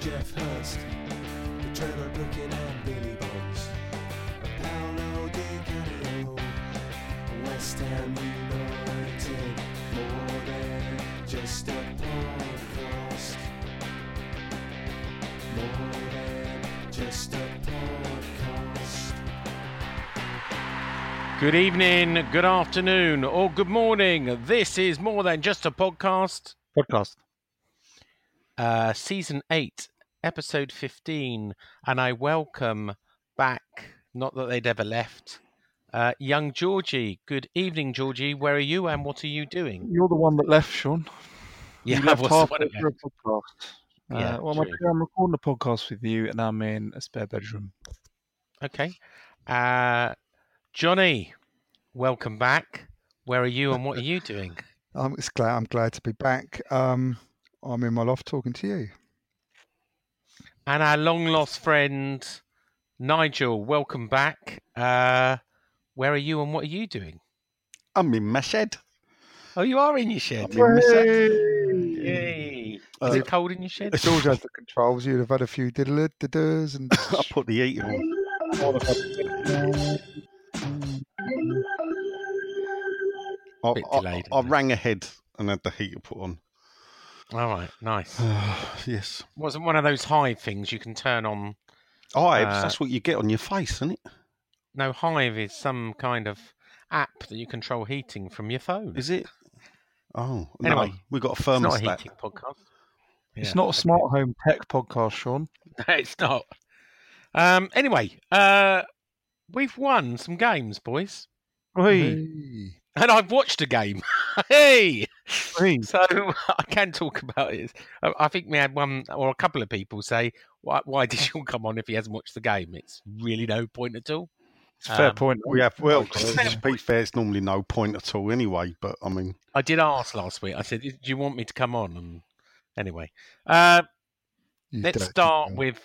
Jeff Hurst, the Trevor Brookin and Billy Bones, a Paolo Di Canio, West Ham United, more than just a podcast, more than just a podcast. Good evening, good afternoon, or good morning. This is More Than Just a Podcast. Season 8, episode 15, and I welcome back, not that they'd ever left, young Georgie. Good evening, Georgie. Where are you and what are you doing? You're the one that left, Sean. Yeah, you left half after a podcast. Yeah, well, I'm recording a podcast with you and I'm in a spare bedroom. Okay. Johnny, welcome back. Where are you and what are you doing? I'm glad to be back. I'm in my loft talking to you. And our long-lost friend, Nigel, welcome back. Where are you and what are you doing? I'm in my shed. Oh, you are in your shed. I'm in my shed. Yay. Is it cold in your shed? It's all just the controls. You'd have had a few diddle-didders and I put the heater on. I rang ahead and had the heater put on. All right, nice. Yes. Wasn't one of those Hive things you can turn on? Hives, that's what you get on your face, isn't it? No, Hive is some kind of app that you control heating from your phone. Is it? Oh, anyway, no, we've got a thermostat. It's not a heating podcast. Yeah, it's not a smart home tech podcast, Sean. No, it's not. Anyway, we've won some games, boys. Hey. And I've watched a game. Hey! So I can talk about it. I think we had one or a couple of people say, why did Sean come on if he hasn't watched the game? It's really no point at all. It's a fair point. Well, to be fair, it's normally no point at all anyway. But I mean, I did ask last week. I said, do you want me to come on? And anyway, let's start with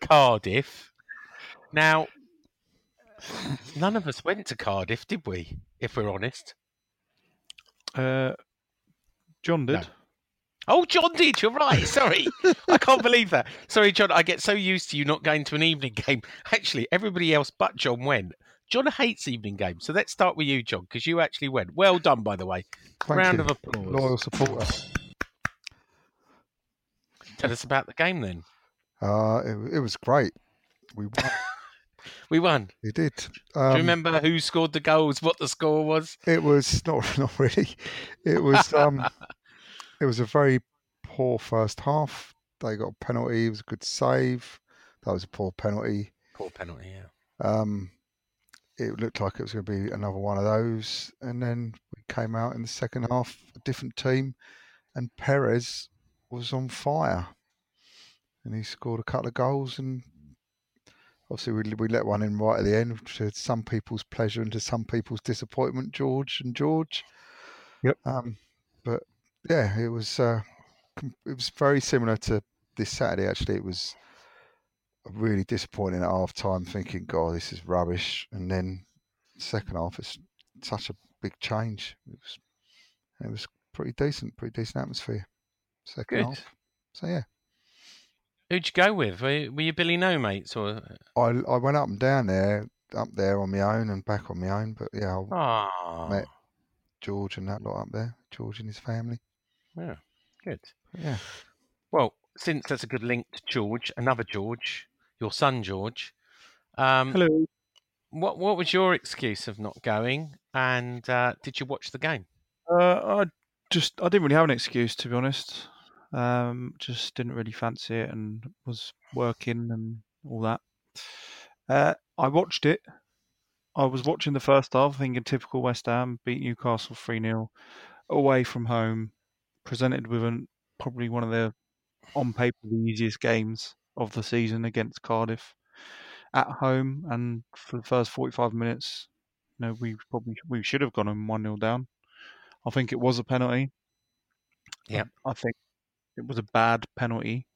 Cardiff. Now, none of us went to Cardiff, did we? If we're honest, John did. No. Oh, John did. You're right. Sorry, I can't believe that. Sorry, John. I get so used to you not going to an evening game. Actually, everybody else but John went. John hates evening games. So let's start with you, John, because you actually went. Well done, by the way. Thank you. Round of applause. Loyal supporter. Tell us about the game then. It was great. We won. We won. We did. Do you remember who scored the goals? What the score was? It was not really. It was it was a very poor first half. They got a penalty. It was a good save. That was a poor penalty. Poor penalty. Yeah. It looked like it was going to be another one of those, and then we came out in the second half, a different team, and Perez was on fire, and he scored a couple of goals and. Obviously, we let one in right at the end to some people's pleasure and to some people's disappointment, George. Yep. But, yeah, it was very similar to this Saturday, actually. It was really disappointing at half-time, thinking, God, this is rubbish. And then second half, it's such a big change. It was pretty decent atmosphere second Good. Half. So, yeah. Who'd you go with? Were you Billy No Mates? Or I went up and down there up there on my own and back on my own. But yeah, I met George and that lot up there, George and his family. Yeah, good. Yeah. Well, since there's a good link to George, another George, your son George. Hello. What was your excuse of not going? And did you watch the game? I didn't really have an excuse, to be honest. Just didn't really fancy it and was working and all that. I watched it. I was watching the first half, thinking typical West Ham, beat Newcastle 3-0, away from home, presented with probably one of the, on paper, the easiest games of the season against Cardiff at home. And for the first 45 minutes, you know, we should have gone 1-0 down. I think it was a penalty. Yeah, I think it was a bad penalty,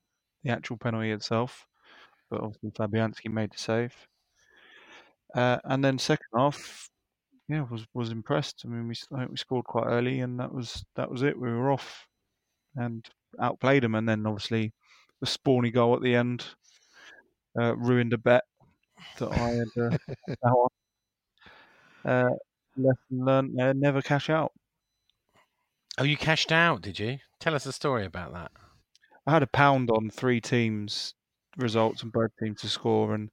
the actual penalty itself. But obviously Fabianski made the save. And then second half, yeah, was impressed. I mean, I think we scored quite early, and that was it. We were off and outplayed them. And then obviously the spawny goal at the end ruined a bet that I had lesson learned: never cash out. Oh, you cashed out, did you? Tell us a story about that. I had a pound on three teams' results and both teams to score, and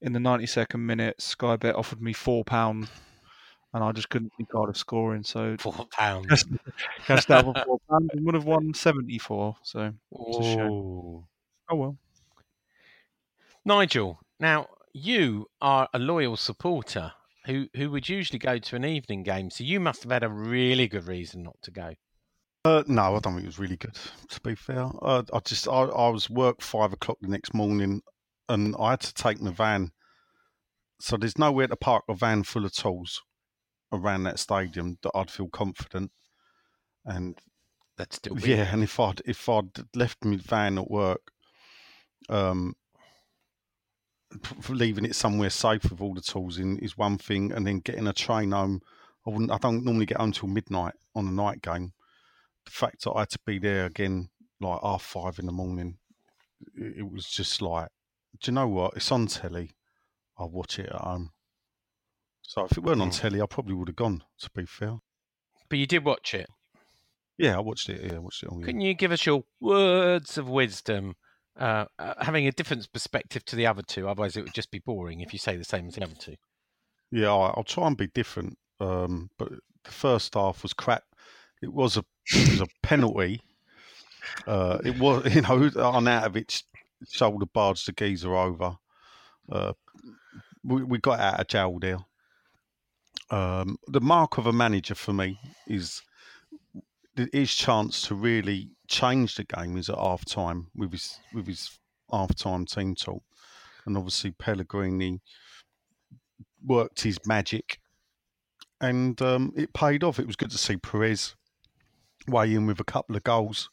in the 92nd minute, Sky Bet offered me £4, and I just couldn't think of scoring. So £4, cashed out for £4 and would have won 74. So it's a shame. Oh well, Nigel. Now you are a loyal supporter who would usually go to an evening game, so you must have had a really good reason not to go. No, I don't think it was really good, to be fair. I was work 5 o'clock the next morning, and I had to take my van. So there's nowhere to park a van full of tools around that stadium that I'd feel confident. And that's still weird. Yeah, and if I'd left my van at work, leaving it somewhere safe with all the tools in is one thing, and then getting a train home. I don't normally get home till midnight on a night game. The fact that I had to be there again, like 5:30 in the morning, it was just like, do you know what? It's on telly. I'll watch it at home. So if it weren't on telly, I probably would have gone, to be fair. But you did watch it? Yeah, I watched it. Yeah, I watched it all. Couldn't you give us your words of wisdom, having a different perspective to the other two? Otherwise, it would just be boring if you say the same as the other two. Yeah, I'll try and be different. But the first half was crap. It was a penalty. It was, you know, Arnautović shoulder barged the geezer over. We got out of jail there. The mark of a manager for me is his chance to really change the game is at half time with his half time team talk, and obviously Pellegrini worked his magic, and it paid off. It was good to see Perez weigh in with a couple of goals.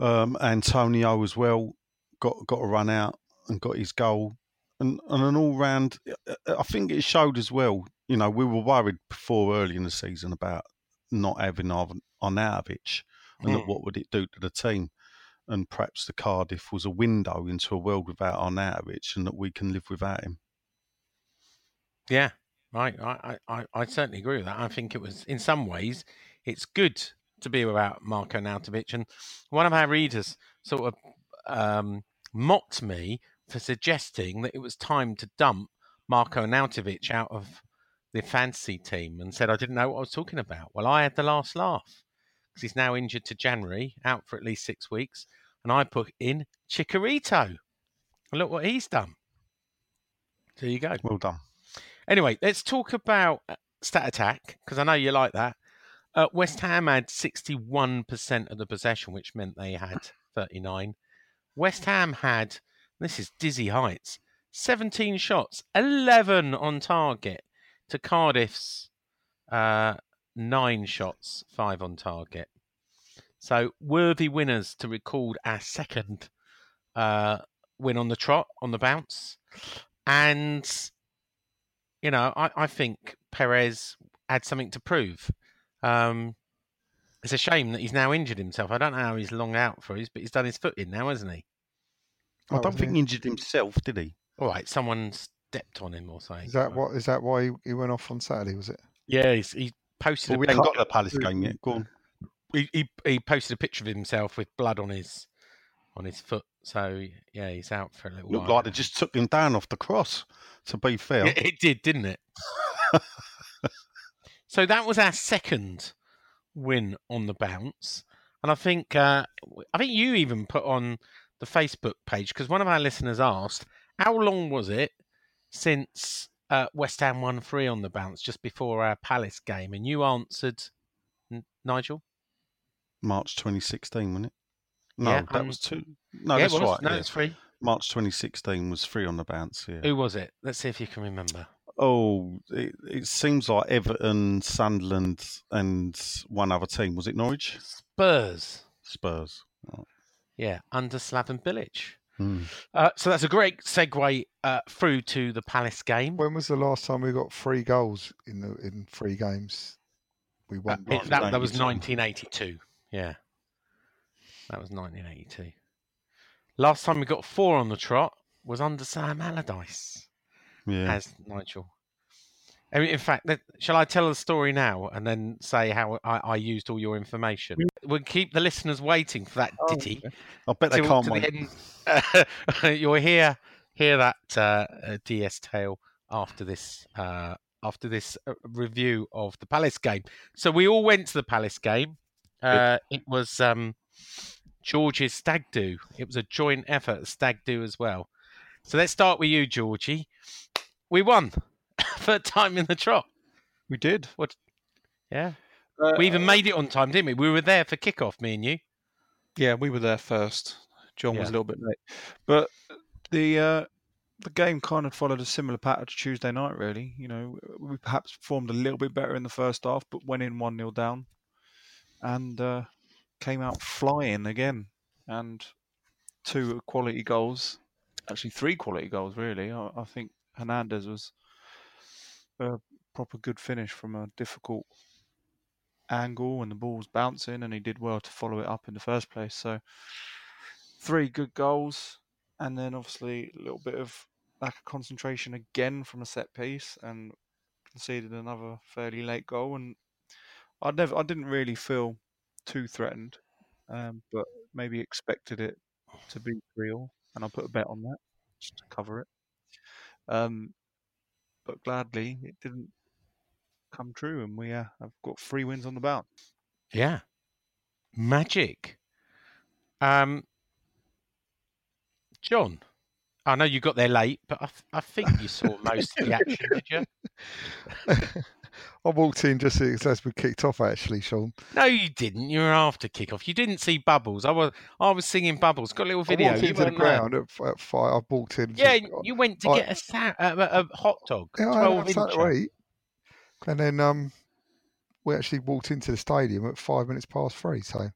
Antonio as well got a run out and got his goal. And an all-round, I think it showed as well, you know, we were worried before early in the season about not having Arnautović and what would it do to the team. And perhaps the Cardiff was a window into a world without Arnautović and that we can live without him. Yeah, right. I certainly agree with that. I think it was, in some ways, it's good to be without Marko Arnautović, and one of our readers sort of mocked me for suggesting that it was time to dump Marko Arnautović out of the fantasy team, and said I didn't know what I was talking about. Well, I had the last laugh because he's now injured to January, out for at least 6 weeks, and I put in Chicharito. And look what he's done. There you go. Well done. Anyway, let's talk about Stat Attack because I know you like that. West Ham had 61% of the possession, which meant they had 39. West Ham had, this is dizzy heights, 17 shots, 11 on target to Cardiff's 9 shots, 5 on target. So worthy winners to record our second win on the trot, on the bounce. And, you know, I think Perez had something to prove. It's a shame that he's now injured himself. I don't know how he's long out for, but he's done his foot in now, hasn't he? I don't think he injured himself, did he? All right, someone's stepped on him or something. Is that what? Is that why he went off on Saturday? Was it? Yeah, he posted. Well, we haven't got to the Palace game yet. Go on. He posted a picture of himself with blood on his foot. So yeah, he's out for a little while. Looked like they just took him down off the cross. To be fair, it did, didn't it? So that was our second win on the bounce, and I think you even put on the Facebook page because one of our listeners asked, "How long was it since West Ham won 3 on the bounce just before our Palace game?" And you answered, Nigel, March 2016, wasn't it? No, yeah, that was 2. No, yeah, that's right. No, yeah. It's 3. March 2016 was 3 on the bounce. Yeah. Who was it? Let's see if you can remember. Oh, it seems like Everton, Sunderland, and one other team. Was it Norwich? Spurs. Oh. Yeah, under Slaven Bilic. Mm. So that's a great segue through to the Palace game. When was the last time we got 3 goals in 3 games? We won. That was 1982. Yeah, that was 1982. Last time we got 4 on the trot was under Sam Allardyce. Yeah. As Nigel. I mean, in fact, shall I tell the story now and then say how I used all your information? We'll keep the listeners waiting for that ditty. Okay. I bet they can't wait. The you'll hear that DS tale after this review of the Palace game. So we all went to the Palace game. It was George's stag do. It was a joint effort, stag do as well. So let's start with you, Georgie. We won. Third time in the trot. We did. What? Yeah. We even made it on time, didn't we? We were there for kickoff, me and you. Yeah, we were there first. John was a little bit late. But the game kind of followed a similar pattern to Tuesday night, really. You know, we perhaps performed a little bit better in the first half, but went in 1-0 down and came out flying again. And 2 quality goals. Actually, 3 quality goals, really. I think Hernandez was a proper good finish from a difficult angle and the ball was bouncing and he did well to follow it up in the first place. So 3 good goals and then obviously a little bit of lack of concentration again from a set piece and conceded another fairly late goal. And I didn't really feel too threatened, but maybe expected it to be real. And I put a bet on that just to cover it. But gladly, it didn't come true. And we have got 3 wins on the bounce. Yeah. Magic. John, I know you got there late, but I think you saw most of the action, did you? I walked in just as we kicked off, actually, Sean. No, you didn't. You were after kickoff. You didn't see Bubbles. I was singing Bubbles. Got a little video. I walked into the ground at 5. I walked in. Yeah, you went to get a hot dog. Yeah, 12 inch. Right. And then we actually walked into the stadium at 3:05. So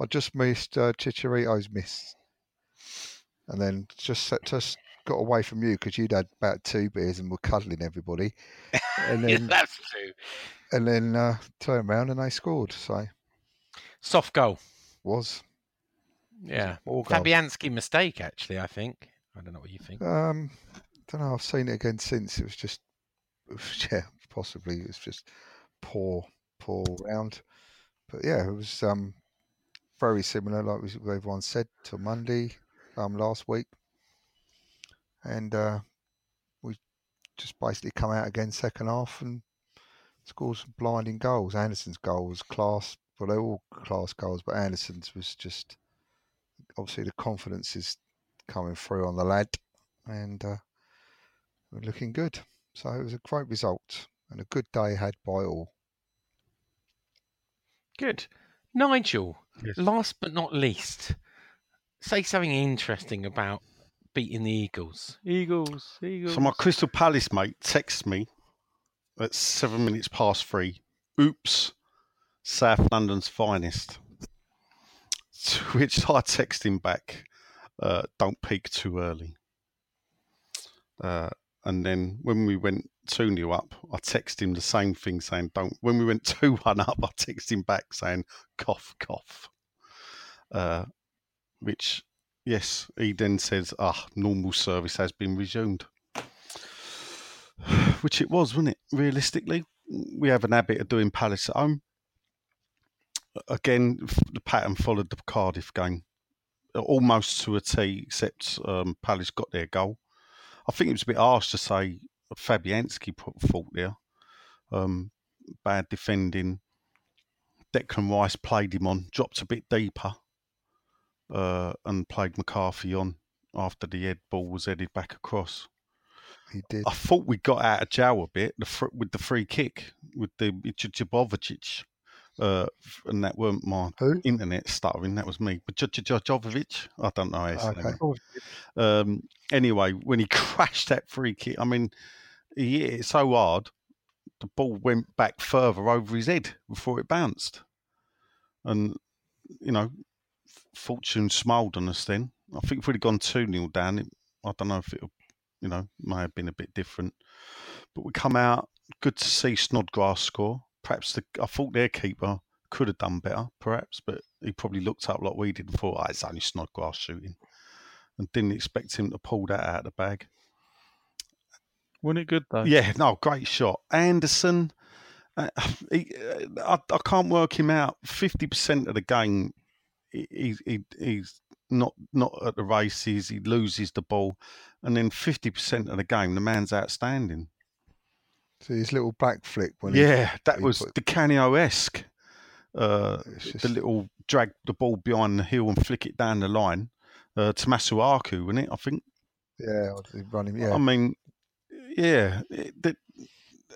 I just missed Chicharito's miss, and then just got away from you because you'd had about 2 beers and were cuddling everybody. And then, yeah, that's true. And then turned around and they scored. So soft goal was. Yeah, Fabianski mistake. Actually, I think. I don't know what you think. Don't know. I've seen it again since. It was just, possibly it was just poor round. But yeah, it was very similar, like everyone said, to Monday last week. And we just basically come out again second half and scored some blinding goals. Anderson's goal was class. Well, they're all class goals, but Anderson's was just... Obviously, the confidence is coming through on the lad and we're looking good. So it was a great result and a good day had by all. Good. Nigel, yes. Last but not least, say something interesting about beating the Eagles. Eagles. So my Crystal Palace mate texts me at 3:07. Oops, South London's finest. To which I text him back, don't peak too early. And then when we went 2-0 up, I text him the same thing saying, don't. When we went 2-1 up, I text him back saying, cough, cough. Which... Yes, he then says, normal service has been resumed. which it was, wasn't it? Realistically, we have an habit of doing Palace at home. Again, the pattern followed the Cardiff game, almost to a T, except Palace got their goal. I think it was a bit harsh to say Fabianski put fault there. Bad defending. Declan Rice played him on, dropped a bit deeper, and played McCarthy on after the head ball was headed back across. He did. I thought we got out of jail a bit with the free kick, with the Jujubovic. And that weren't my internet stuttering, that was me. But Jujubovic, I don't know how to say that. Anyway, when he crashed that free kick, I mean, he hit it so hard, the ball went back further over his head before it bounced. And, you know, fortune smiled on us then. I think if we'd have gone 2-0 down, I don't know if it, you know, may have been a bit different. But we come out, good to see Snodgrass score. Perhaps I thought their keeper could have done better, perhaps, but he probably looked up like we did and thought, it's only Snodgrass shooting, and didn't expect him to pull that out of the bag. Wasn't it good, though? Yeah, no, great shot. Anderson, I can't work him out. 50% of the game, he's not at the races, he loses the ball, and then 50% of the game, the man's outstanding. So his little back flip. That was the Canio-esque. The little drag the ball behind the heel and flick it down the line. Tomasu Aku, wasn't it, I think? Yeah, running. Yeah. I mean, yeah.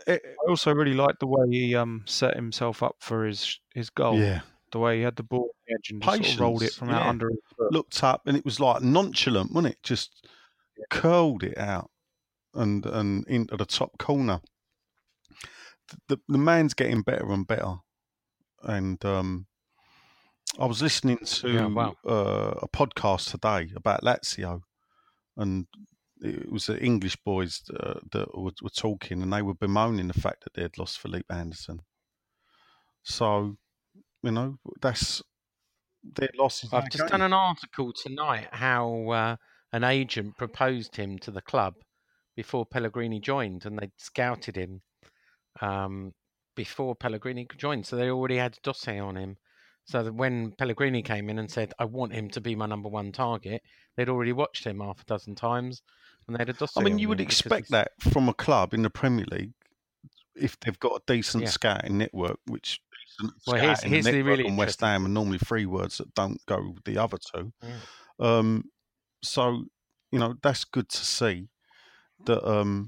I also really liked the way he set himself up for his goal. Yeah. The way he had the ball on the edge and just sort of rolled it from out under his foot. Looked up and it was like nonchalant, wasn't it? Just curled it out and into the top corner. The man's getting better and better, and I was listening to a podcast today about Lazio, and it was the English boys that were talking, and they were bemoaning the fact that they had lost Philippe Anderson. So, you know, that's their losses. I've just done an article tonight how an agent proposed him to the club before Pellegrini joined, and they scouted him. Before Pellegrini joined, so they already had a dossier on him. So that when Pellegrini came in and said, "I want him to be my number one target," they'd already watched him half a dozen times, and they had a dossier. I mean, you would expect that from a club in the Premier League if they've got a decent scouting network, which here's the really on West Ham are normally three words that don't go with the other two. Yeah. So you know that's good to see that.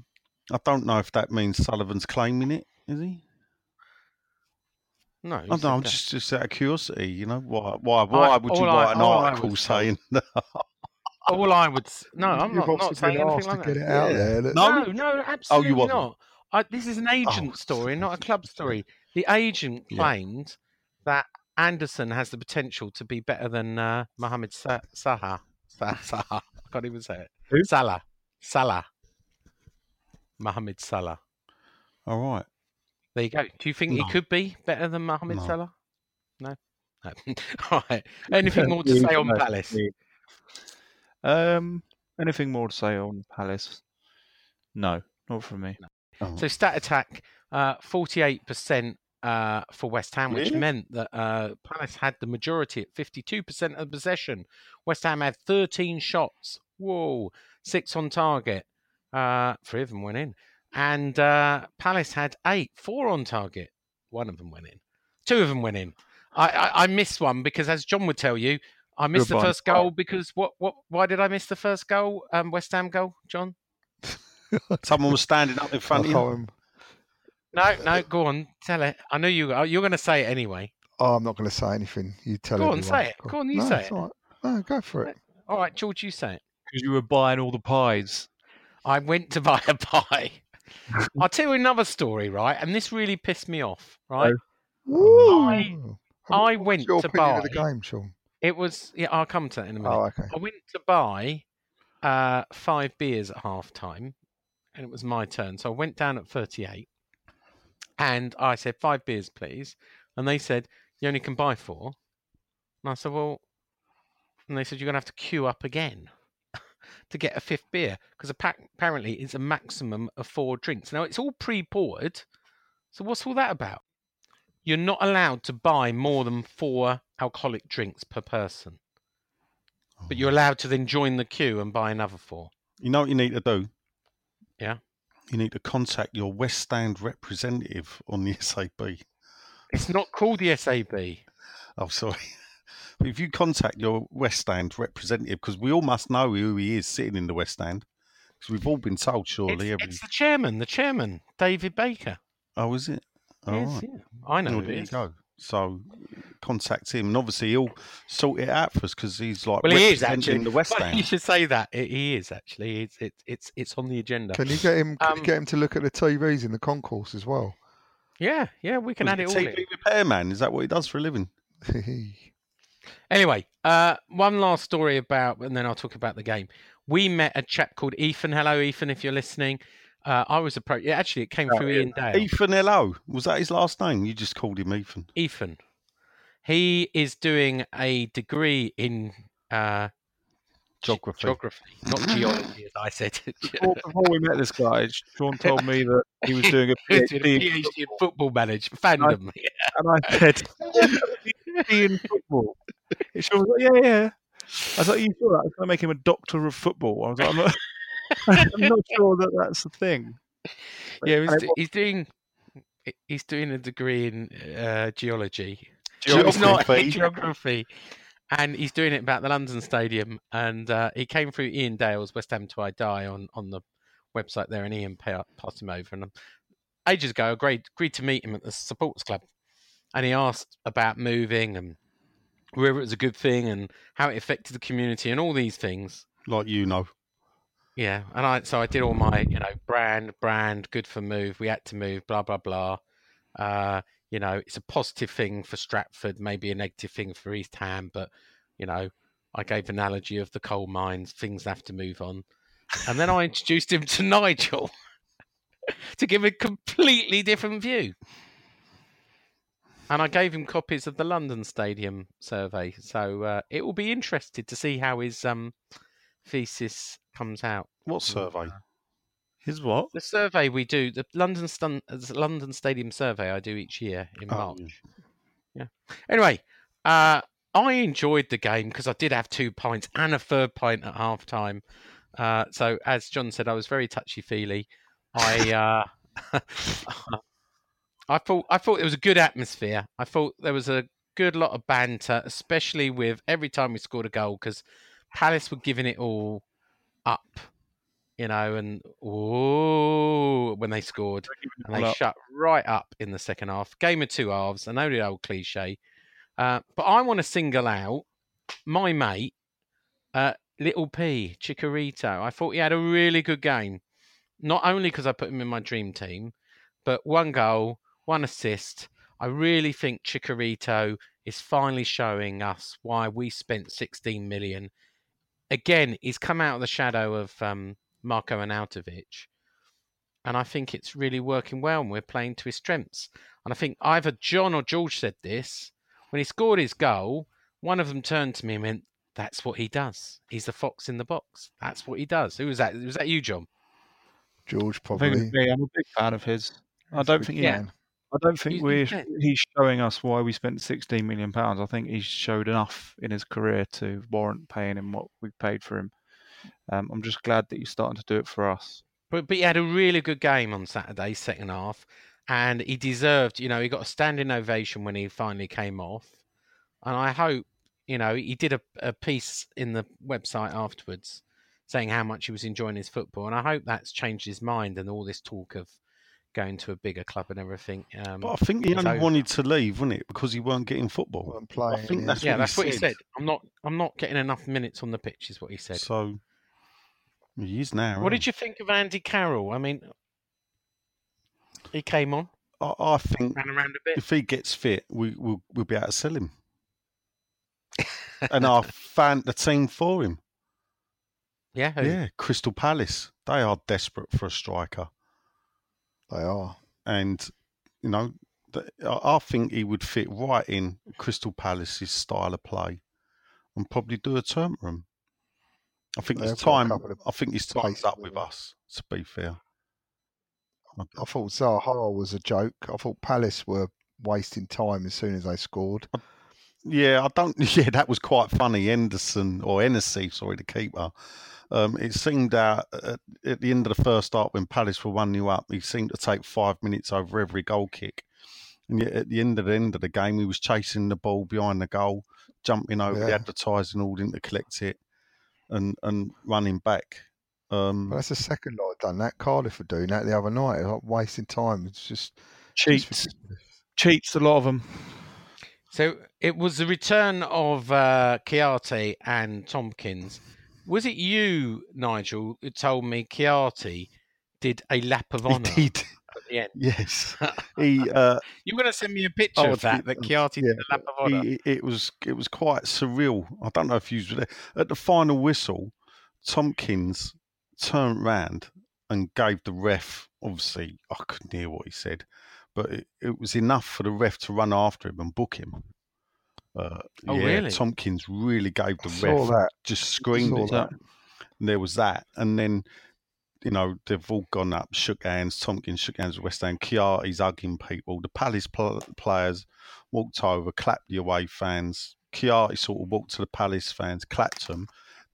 I don't know if that means Sullivan's claiming it, is he? No. Oh, no, I'm just out of curiosity, you know, why would you write an article saying that? All I would... No, I'm not saying anything like that. Get it out there. No, absolutely not. This is an agent story, not a club story. The agent claimed that Anderson has the potential to be better than Mohamed Salah. I can't even say it. Who? Salah. Mohamed Salah. All right. There you go. Do you think he could be better than Mohamed Salah? No. All right. Anything more to say on Palace? Anything more to say on Palace? No, not from me. No. Oh. So stat attack, 48% for West Ham, which meant that Palace had the majority at 52% of possession. West Ham had 13 shots. Whoa. 6 on target. 3 of them went in. And Palace had 8, 4 on target. 1 of them went in. 2 of them went in. I missed one because, as John would tell you, I missed the first goal because why did I miss the first goal, West Ham goal, John? Someone was standing up in front of him. No, go on, tell it. I know you're going to say it anyway. Oh, I'm not going to say anything. You tell it. Go on, say it. Go on, you say it. All right. No, go for it. All right, George, you say it. Because you were buying all the pies. I went to buy a pie. I'll tell you another story, right? And this really pissed me off, right? Oh. I went to buy. Of the game, Sean? It was. Yeah, I'll come to that in a minute. Oh, okay. I went to buy 5 beers at half time, and it was my turn. So I went down at 38, and I said 5 beers, please. And they said you only can buy 4. And I said, well, and they said you're gonna have to queue up again. to get a fifth beer, because apparently it's a maximum of 4 drinks. Now, it's all pre-poured, so what's all that about? You're not allowed to buy more than 4 alcoholic drinks per person. Oh. But you're allowed to then join the queue and buy another 4. You know what you need to do? Yeah. You need to contact your West Stand representative on the SAB. It's not called the SAB. Oh, sorry. But if you contact your West Stand representative, because we all must know who he is sitting in the West Stand, because we've all been told, surely. It's the chairman, David Baker. Oh, is it? Yes, right. Yeah. I know. Well, there you go. So contact him, and obviously he'll sort it out for us because he's like. Well, he is actually in the West Ham. You should say that he is actually. It's on the agenda. Can you get him? Can you get him to look at the TVs in the concourse as well? Yeah, we can add it all. TV repairman, is that what he does for a living? Anyway, one last story and then I'll talk about the game. We met a chap called Ethan. Hello, Ethan, if you're listening. I was approached. Yeah, actually, it came through Ian Dale. Ethan, hello. Was that his last name? You just called him Ethan. Ethan. He is doing a degree in geography, not geology, as I said. Before we met this guy, Sean told me that he was doing a PhD in football management. Fandom. And I said, PhD in football. Sean was like, yeah. I was like, you sure? I was going to make him a doctor of football. I was like, I'm not sure that's the thing. Yeah, he's doing a degree in geology. Geography. And he's doing it about the London Stadium. And he came through Ian Dale's West Ham to I Die on the website there. And Ian passed him over. And ages ago, I agreed to meet him at the supporters club. And he asked about moving and whether it was a good thing and how it affected the community and all these things. Like Yeah, and so I did all my, brand, good for move, we had to move, blah, blah, blah. It's a positive thing for Stratford, maybe a negative thing for East Ham, but, I gave an analogy of the coal mines, things have to move on. And then I introduced him to Nigel to give a completely different view. And I gave him copies of the London Stadium survey, so it will be interesting to see how his... thesis comes out. What survey? His what? The survey we do, the London Stadium survey I do each year in March. Yeah. Anyway, I enjoyed the game because I did have 2 pints and a third pint at half time. So as John said, I was very touchy-feely. I thought it was a good atmosphere. I thought there was a good lot of banter, especially with every time we scored a goal, because Palace were giving it all up, and when they scored, and they shut right up in the second half. Game of 2 halves, I know the old cliche, but I want to single out my mate, Little P, Chicharito. I thought he had a really good game, not only because I put him in my dream team, but 1 goal, 1 assist. I really think Chicharito is finally showing us why we spent 16 million. Again, he's come out of the shadow of Marko Arnautović, and I think it's really working well, and we're playing to his strengths. And I think either John or George said this. When he scored his goal, one of them turned to me and went, that's what he does. He's the fox in the box. That's what he does. Who was that? Was that you, John? George, probably. I think I'm a big fan of his. I don't think he's showing us why we spent £16 million. I think he's showed enough in his career to warrant paying him what we paid for him. I'm just glad that he's starting to do it for us. But he had a really good game on Saturday, second half, and he deserved, he got a standing ovation when he finally came off. And I hope, he did a piece in the website afterwards saying how much he was enjoying his football. And I hope that's changed his mind and all this talk of going to a bigger club and everything. But I think he only wanted to leave, wasn't it? Because he weren't getting football. That's what he said. I'm not getting enough minutes on the pitch, is what he said. So he is now. What did you think of Andy Carroll? I mean, he came on. I think ran around a bit. If he gets fit, we'll be able to sell him. And I found the team for him. Yeah. Yeah. Crystal Palace. They are desperate for a striker. They are. And, I think he would fit right in Crystal Palace's style of play and probably do a turn for him. I think his time. I think his time's up with us. To be fair, I thought Zaha was a joke. I thought Palace were wasting time as soon as they scored. Yeah, I don't. Yeah, that was quite funny. Hennessy, the keeper. It seemed that at the end of the first half, when Palace were 1-0 up, he seemed to take 5 minutes over every goal kick. And yet at the end of the game, he was chasing the ball behind the goal, jumping over the advertising hoarding to collect it, and running back. But that's the second lot done that. Cardiff were doing that the other night. It was like wasting time. It's just cheats. A lot of them. So it was the return of Chiaty and Tompkins. Was it you, Nigel, who told me Chiaty did a lap of honour at the end? Yes. You're going to send me a picture of that Chiaty did a lap of honour. It was quite surreal. I don't know if you were there. At the final whistle, Tompkins turned round and gave the ref, obviously, I couldn't hear what he said, but it was enough for the ref to run after him and book him. Really? Tompkins really gave the ref that. Just screamed it up. And there was that. And then, you know, they've all gone up, shook hands. Tompkins shook hands with West Ham. Chiari's hugging people. The Palace players walked over, clapped the away fans. Chiari sort of walked to the Palace fans, clapped them,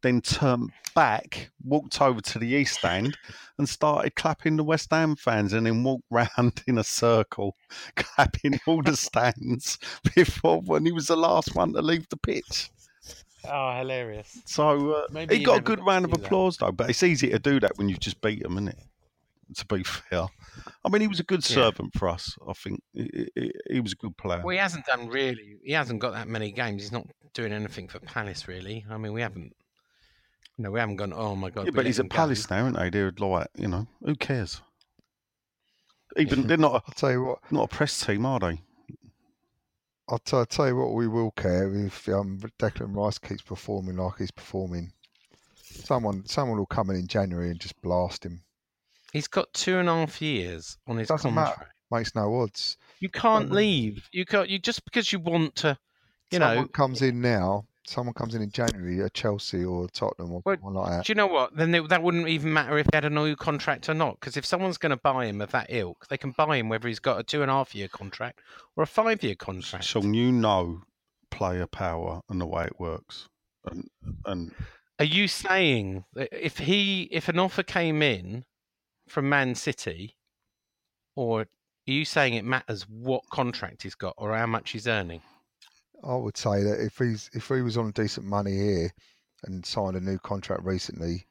then turned back, walked over to the East End and started clapping the West Ham fans, and then walked round in a circle, clapping all the stands when he was the last one to leave the pitch. Oh, hilarious. So he got a good round of applause, though, but it's easy to do that when you've just beat him, isn't it? To be fair. I mean, he was a good servant for us, I think. He was a good player. Well, he hasn't got that many games. He's not doing anything for Palace, really. I mean, we haven't gone, oh, my God. Yeah, but he's at Palace now, aren't they? They're like, you know, who cares? Even they're not not a press team, are they? I'll tell you what we will care if Declan Rice keeps performing like he's performing. Someone will come in January and just blast him. He's got 2.5 years on his contract. Matter. Makes no odds. You can't leave. You can't. You just because you want to, someone comes in now. Someone comes in January at Chelsea or Tottenham or something like that. Do you know what? Then that wouldn't even matter if he had a new contract or not. Because if someone's going to buy him of that ilk, they can buy him whether he's got a 2.5 year contract or a 5 year contract. Sean, you know player power and the way it works. And are you saying that if an offer came in from Man City, or are you saying it matters what contract he's got or how much he's earning? I would say that if he was on decent money here and signed a new contract recently,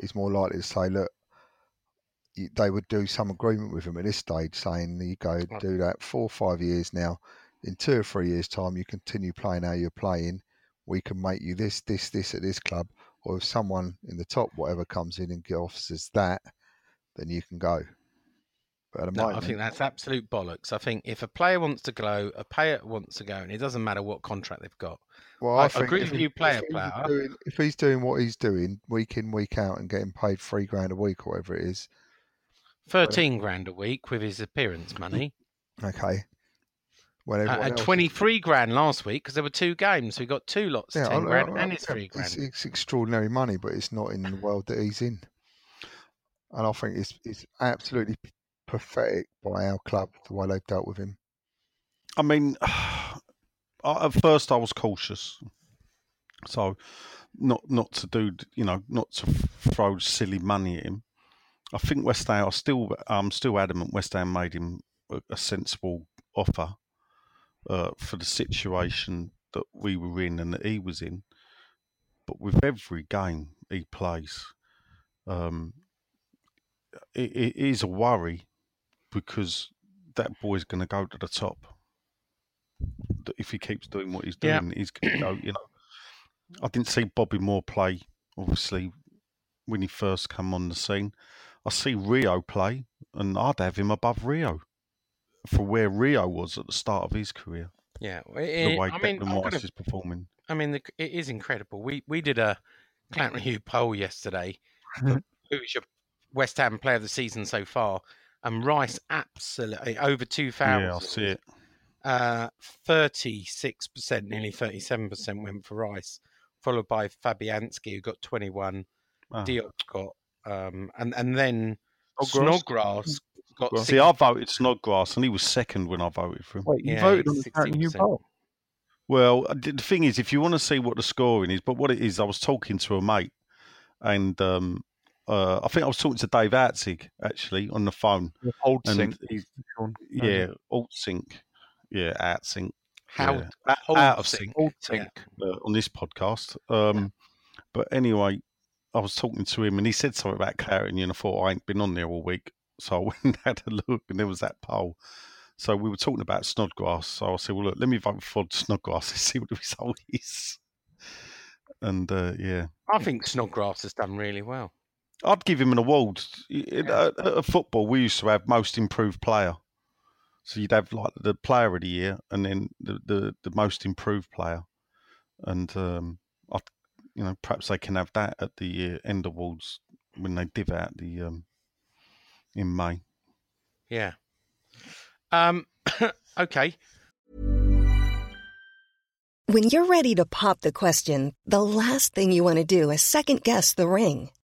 he's more likely to say, look, they would do some agreement with him at this stage, saying you go do that 4 or 5 years now. In 2 or 3 years' time, you continue playing how you're playing. We can make you this at this club. Or if someone in the top, whatever, comes in and offers us that, then you can go. No, I think that's absolute bollocks. I think if a player wants to go, a payer wants to go, and it doesn't matter what contract they've got. Well, I agree with you, player. If he's doing what he's doing week in, week out, and getting paid $3,000 a week or whatever it is, $13,000 a week with his appearance money. Okay. And $23,000 last week because there were 2 games. So he got 2 lots of $10,000 and his $3,000. It's extraordinary money, but it's not in the world that he's in. And I think it's absolutely pathetic by our club, the way they've dealt with him. I mean, at first I was cautious, so not to do, not to throw silly money at him. I think West Ham. I'm still adamant West Ham made him a sensible offer for the situation that we were in and that he was in. But with every game he plays, it is a worry. Because that boy's going to go to the top. If he keeps doing what he's doing, he's going to go. I didn't see Bobby Moore play, obviously, when he first came on the scene. I see Rio play, and I'd have him above Rio for where Rio was at the start of his career. Yeah, Declan Rice is performing. I mean, it is incredible. We did a Clan Review poll yesterday. Who's your West Ham player of the season so far? And Rice absolutely over 2,000. Yeah, I see it. 36%, nearly 37% went for Rice. followed by Fabianski, who got 21. Wow. Diop got, and then Snodgrass got. See, I voted Snodgrass, and he was second when I voted for him. Wait, you voted on the character you vote? Well, the thing is, if you want to see what the scoring is, but what it is, I was talking to a mate, and I think I was talking to Dave Atzig, actually, on the phone. Altsink. Yeah, Altsink. Yeah, Atzink. Yeah. Out of sync on this podcast. But anyway, I was talking to him and he said something about clarity, and I thought I ain't been on there all week, so I went and had a look, and there was that poll. So we were talking about Snodgrass. So I said, well, look, let me vote for Snodgrass and see what the result is. And I think Snodgrass has done really well. I'd give him an award. At football, we used to have most improved player. So you'd have like the player of the year, and then the most improved player, and perhaps they can have that at the year end awards when they div out the in May. Yeah. Okay. When you're ready to pop the question, the last thing you want to do is second guess the ring.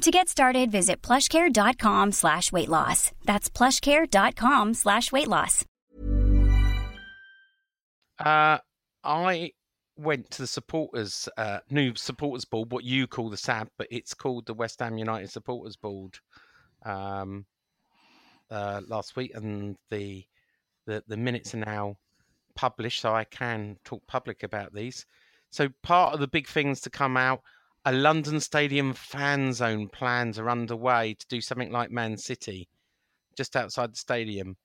To get started, visit plushcare.com/weightloss. That's plushcare.com/weightloss. I went to the supporters, new supporters board, what you call the SAB, but it's called the West Ham United Supporters Board, last week, and the minutes are now published, so I can talk public about these. So part of the big things to come out. A London Stadium fan zone plans are underway to do something like Man City, just outside the stadium.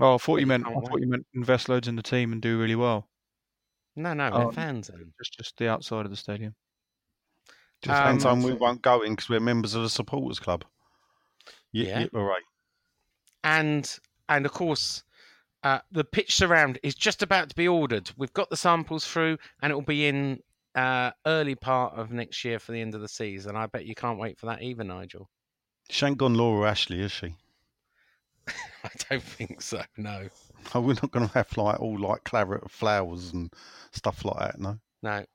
Oh, I thought you meant invest loads in the team and do really well. No, a fan zone. Just the outside of the stadium. Just fan zone we won't go in because we're members of the supporters club. Yeah, all right. And of course, the pitch surround is just about to be ordered. We've got the samples through, and it will be in early part of next year for the end of the season. I bet you can't wait for that either, Nigel. She ain't gone Laura Ashley, is she? I don't think so, no. Oh, we're not going to have all claret flowers and stuff like that, no? No.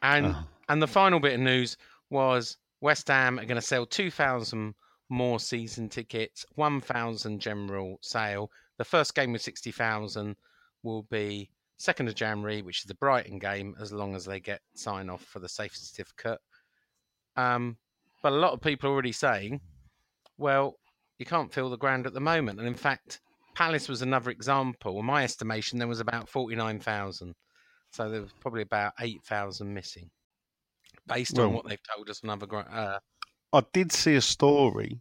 And the final bit of news was West Ham are going to sell 2,000 more season tickets, 1,000 general sale. The first game with 60,000 will be 2nd of January, which is the Brighton game, as long as they get sign-off for the safety certificate. But a lot of people are already saying, well, you can't fill the ground at the moment. And in fact, Palace was another example. In my estimation, there was about 49,000. So there was probably about 8,000 missing, based on what they've told us on other ground. I did see a story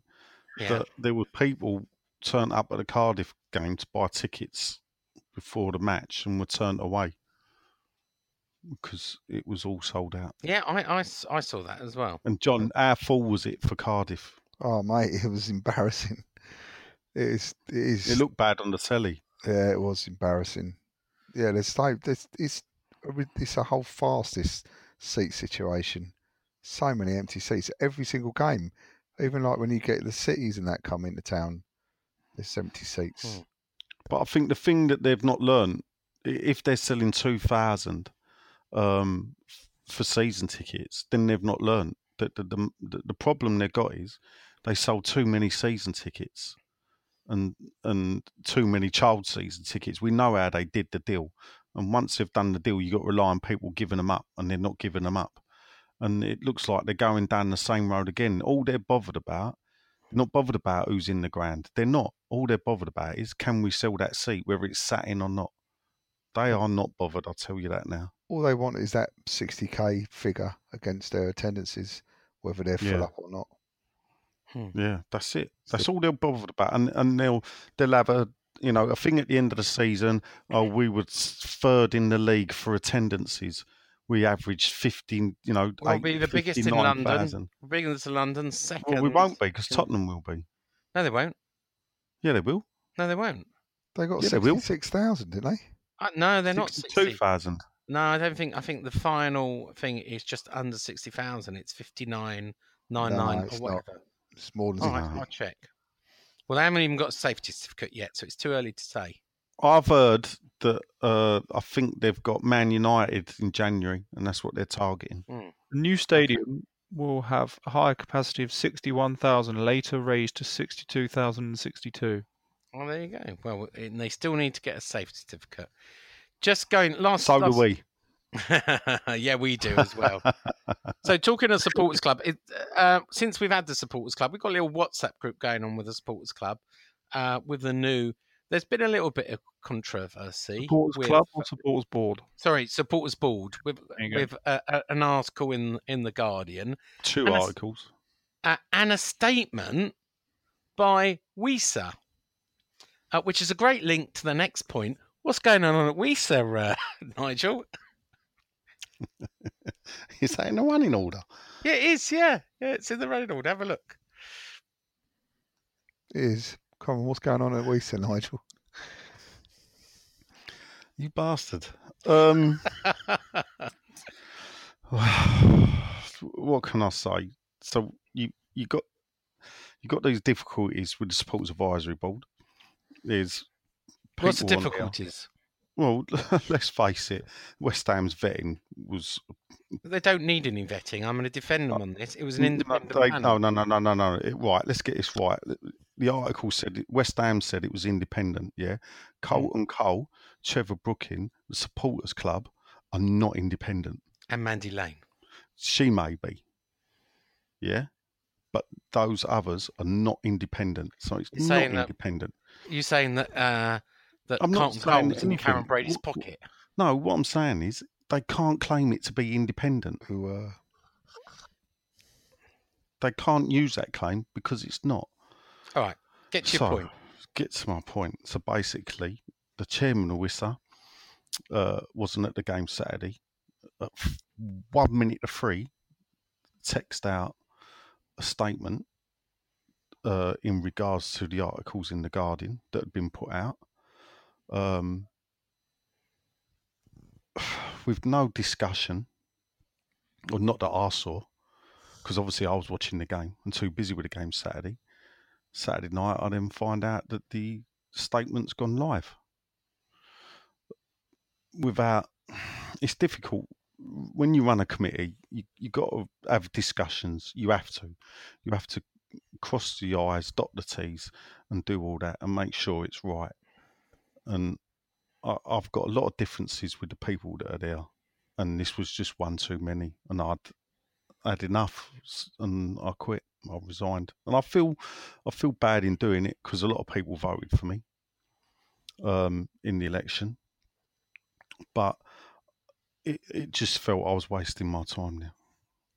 that there were people turned up at the Cardiff game to buy tickets before the match and were turned away because it was all sold out. Yeah, I saw that as well. And John, how full was it for Cardiff? Oh, mate, it was embarrassing. It is. It looked bad on the telly. Yeah, it was embarrassing. Yeah, it's a whole farce, this seat situation. So many empty seats every single game. Even like when you get the cities and that come into town, there's empty seats. Oh. But I think the thing that they've not learned if they're selling 2,000 for season tickets, then they've not learned. The problem they've got is they sold too many season tickets and too many child season tickets. We know how they did the deal. And once they've done the deal, you've got to rely on people giving them up, and they're not giving them up. And it looks like they're going down the same road again. All they're bothered about, not bothered about who's in the ground. They're not. All they're bothered about is, can we sell that seat, whether it's sat in or not? They are not bothered, I'll tell you that now. All they want is that 60K figure against their attendances, whether they're full up or not. Yeah, that's it. That's all they're bothered about. And they'll have a thing at the end of the season. Oh, we were third in the league for attendances. We averaged 15, we'll be the biggest in London. Biggest in London, second. Well, we won't be, because Tottenham will be. No, they won't. Yeah, they will. No, they won't. They got 66,000, didn't they? No, they're not 62,000. No, I don't think. I think the final thing is just under 60,000. It's 59,999 or whatever. Not. It's more than. All right, I'll check. Well, they haven't even got a safety certificate yet, so it's too early to say. I've heard that I think they've got Man United in January, and that's what they're targeting. The new stadium will have a higher capacity of 61,000, later raised to 62,062. Well, there you go. Well, and they still need to get a safety certificate. Just going last. So do we. Yeah, we do as well. So talking of supporters club, since we've had the supporters club, we've got a little WhatsApp group going on with the supporters club. There's been a little bit of controversy. Supporters club or supporters board? Sorry, supporters board. With an article in the Guardian. Two articles. And a statement by WESA, which is a great link to the next point. What's going on at WESA, Nigel? Is that in the running order? Yeah, it is, yeah. Yeah, it's in the running order. Have a look. It is. Come on, what's going on at WESA, Nigel? You bastard. What can I say? So you got these difficulties with the Supporters Advisory Board. There's what's the difficulties? Well, let's face it, West Ham's vetting was... They don't need any vetting. I'm going to defend them on this. It was an independent panel. No. Right, let's get this right. The article said, West Ham said it was independent, yeah? Colton Cole, Trevor Brooking, the Supporters Club, are not independent. And Mandy Lane. She may be, yeah? But those others are not independent. So it's not independent. You're saying that... that I'm Carlton Cole is in Karen Brady's pocket. No, what I'm saying is they can't claim it to be independent. They can't use that claim because it's not. All right, get to your point. Get to my point. So basically, the chairman of WESA wasn't at the game Saturday. At 1 minute to three, text out a statement in regards to the articles in The Guardian that had been put out. With no discussion, or not that I saw, because obviously I was watching the game and too busy with the game Saturday night. I then find out that the statement's gone live. It's difficult when you run a committee. You got to have discussions. You have to cross the I's, dot the T's, and do all that, and make sure it's right. And I've got a lot of differences with the people that are there, and this was just one too many. And I'd had enough, and I quit. I resigned, and I feel bad in doing it because a lot of people voted for me in the election. But it just felt I was wasting my time now,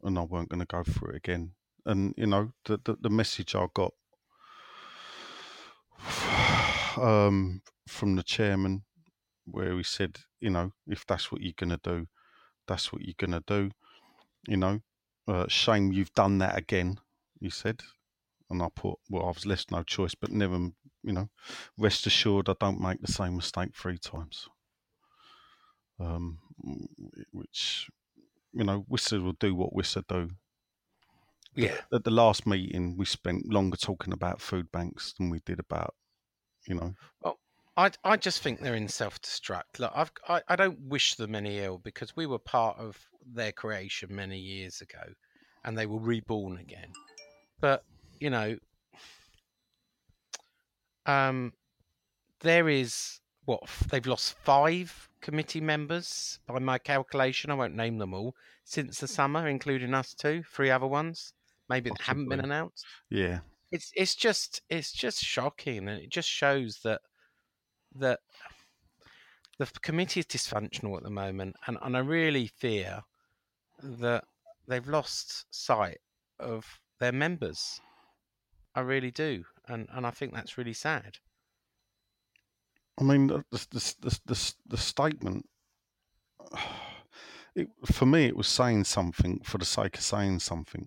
and I weren't going to go through it again. And the message I got. From the chairman, where he said, if that's what you're going to do, that's what you're going to do. Shame you've done that again, he said. And I put, well, I was left no choice, but never, rest assured I don't make the same mistake three times. Which, WESA will do what WESA do. Yeah. At the last meeting, we spent longer talking about food banks than we did about, Well, I just think they're in self-destruct. Look, I don't wish them any ill because we were part of their creation many years ago and they were reborn again. But, you know, there is, what, they've lost 5 committee members by my calculation. I won't name them all since the summer, including us 2, 3 other ones, maybe that haven't been announced. Yeah. It's just shocking, and it just shows that the committee is dysfunctional at the moment, and I really fear that they've lost sight of their members. I really do, and I think that's really sad. I mean, the statement, for me, it was saying something for the sake of saying something.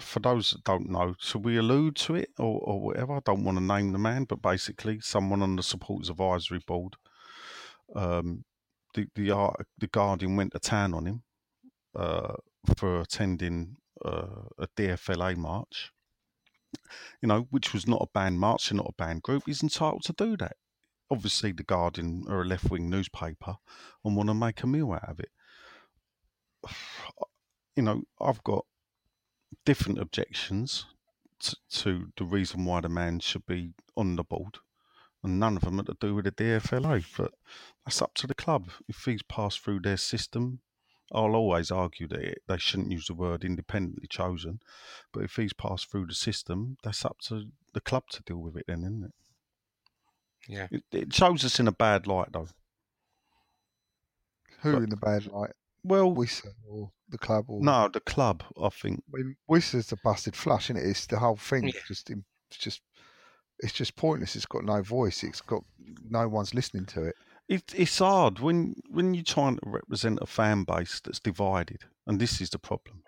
For those that don't know, should we allude to it or whatever? I don't want to name the man, but basically someone on the Supporters Advisory Board, the Guardian went to town on him for attending a DFLA march, you know, which was not a banned march, not a banned group. He's entitled to do that. Obviously, the Guardian are a left-wing newspaper and want to make a meal out of it. You know, I've got different objections to the reason why the man should be on the board, and none of them are to do with the DFLA, but that's up to the club. If he's passed through their system, I'll always argue that they shouldn't use the word independently chosen, but if he's passed through the system, that's up to the club to deal with it then, isn't it? Yeah. It shows us in a bad light, though. Who in a bad light? Well, WESA or the club? The club, I think. I mean, WESA's the busted flush, isn't it? It's the whole thing. Yeah. It's just pointless. It's got no voice. It's got no one's listening to it. It's hard when you're trying to represent a fan base that's divided, and this is the problem.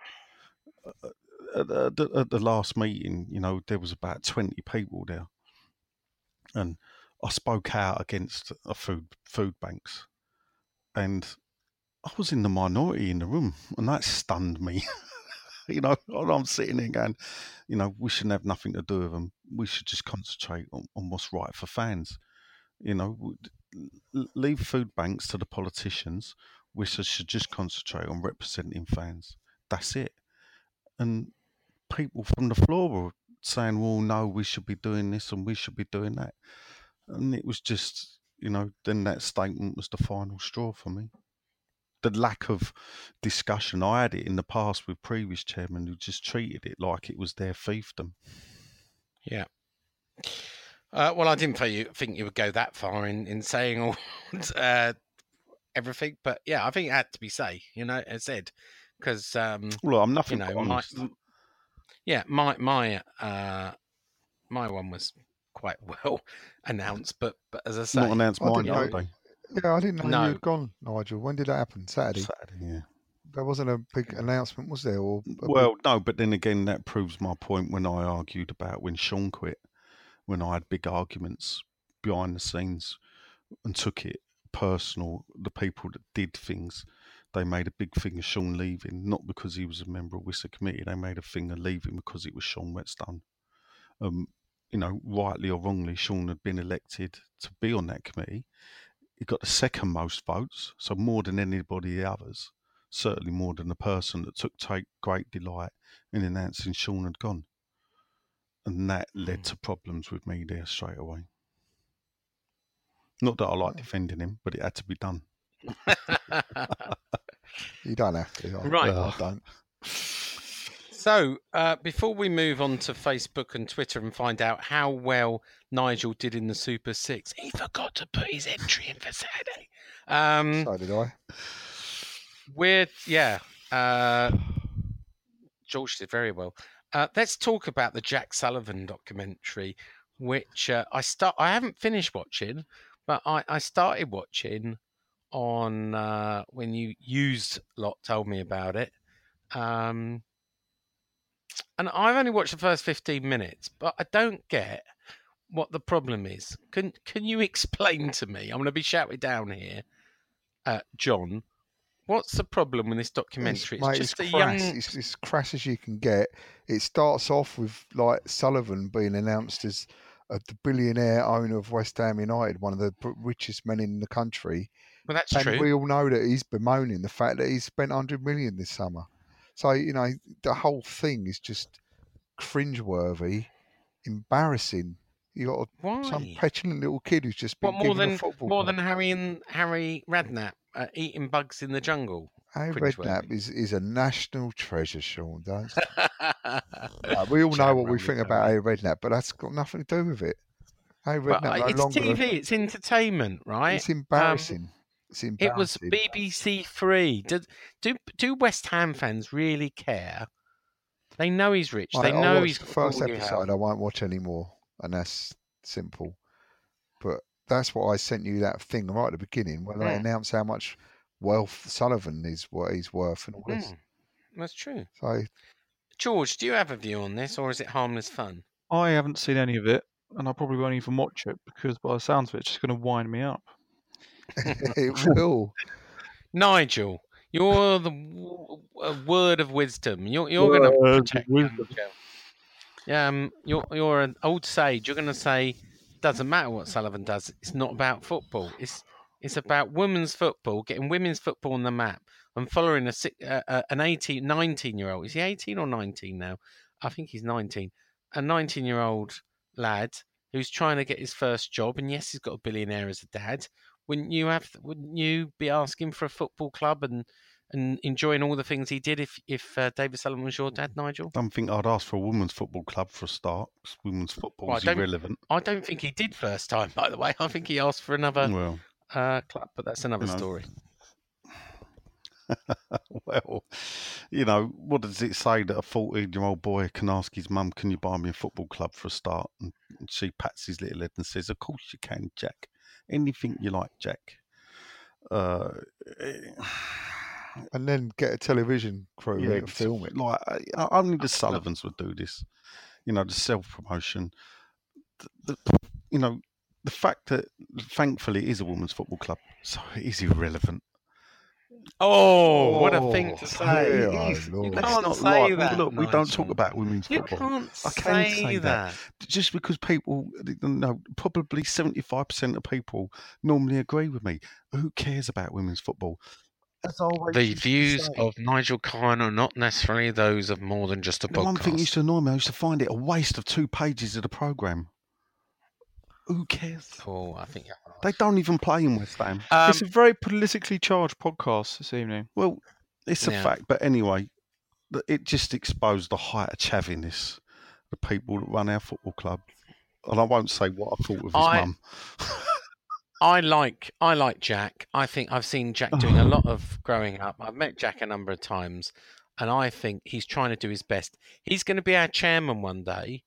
At the last meeting, you know, there was about 20 people there, and I spoke out against food banks, and I was in the minority in the room, and that stunned me. You know, I'm sitting there going, you know, we shouldn't have nothing to do with them. We should just concentrate on what's right for fans. You know, leave food banks to the politicians. We should just concentrate on representing fans. That's it. And people from the floor were saying, well, no, we should be doing this and we should be doing that. And it was just, you know, then that statement was the final straw for me. The lack of discussion. I had it in the past with previous chairmen who just treated it like it was their fiefdom. Yeah. Well, I didn't think you would go that far in saying all everything, but yeah, I think it had to be said, because well, I'm nothing. You know, my one was quite well announced, but as I say, not announced mine, aren't they? Yeah, I didn't know you had gone, Nigel. When did that happen? Saturday, yeah. There wasn't a big announcement, was there? No, but then again, that proves my point when I argued about when Sean quit, when I had big arguments behind the scenes and took it personal. The people that did things, they made a big thing of Sean leaving, not because he was a member of WESA committee. They made a thing of leaving because it was Sean Redstone. You know, rightly or wrongly, Sean had been elected to be on that committee. He got the second most votes, so more than anybody the others, certainly more than the person that took great delight in announcing Sean had gone. And that led to problems with me there straight away. Not that I like defending him, but it had to be done. You don't have to. Right. I don't. So, before we move on to Facebook and Twitter and find out how well Nigel did in the Super 6, he forgot to put his entry in for Saturday. So did I. George did very well. Let's talk about the Jack Sullivan documentary, which I haven't finished watching, but I started watching on when told me about it. And I've only watched the first 15 minutes, but I don't get what the problem is. Can you explain to me? I'm going to be shouted down here, John. What's the problem with this documentary? It's as crass as you can get. It starts off with like Sullivan being announced as the billionaire owner of West Ham United, one of the richest men in the country. Well, that's true. And we all know that he's bemoaning the fact that he's spent 100 million this summer. So, you know, the whole thing is just cringeworthy, embarrassing. You got some petulant little kid who's just been given a football. More than Harry Redknapp eating bugs in the jungle. Harry Redknapp is a national treasure, Sean. Don't we all know what we think about Harry Redknapp, but that's got nothing to do with it. Harry Redknapp, it's TV. It's entertainment, right? It's embarrassing. It was BBC Three. Do West Ham fans really care? They know he's rich. They know he's the first episode. I won't watch anymore, and that's simple. But that's what I sent you that thing right at the beginning where they announced how much wealth Sullivan is, what he's worth, and all this. That's true. So, George, do you have a view on this, or is it harmless fun? I haven't seen any of it, and I probably won't even watch it because, by the sounds of it, it's just going to wind me up. It will. Nigel, you're the word of wisdom. You're going to protect wisdom. You're an old sage. You're going to say, doesn't matter what Sullivan does. It's not about football. It's about women's football, getting women's football on the map, and following an 19-year-old. Is he 18 or 19 now? I think he's 19. A 19-year-old lad who's trying to get his first job, and yes, he's got a billionaire as a dad. Wouldn't you be asking for a football club and enjoying all the things he did if David Sullivan was your dad, Nigel? I don't think I'd ask for a women's football club for a start. Women's football is irrelevant. I don't think he did first time, by the way. I think he asked for another club, but that's another story. Well, you know, what does it say that a 14-year-old boy can ask his mum, can you buy me a football club for a start? And she pats his little head and says, of course you can, Jack. Anything you like, Jack. And then get a television crew to film it. Like, only the Sullivans would do this. You know, the self-promotion. The fact that, thankfully, it is a women's football club, so it is irrelevant. Oh, what a thing to say. You can't say that. Look, we don't talk about women's football. You can't say that. Just because people, probably 75% of people normally agree with me. Who cares about women's football? The views of Nigel Kine are not necessarily those of more than just a podcast. One thing used to annoy me, I used to find it a waste of 2 pages of the programme. Who cares? Oh, I think they don't even play in West Ham. It's a very politically charged podcast this evening. Well, it's a fact, but anyway, it just exposed the height of chaviness, the people that run our football club. And I won't say what I thought of his mum. I like Jack. I think I've seen Jack doing a lot of growing up. I've met Jack a number of times, and I think he's trying to do his best. He's going to be our chairman one day,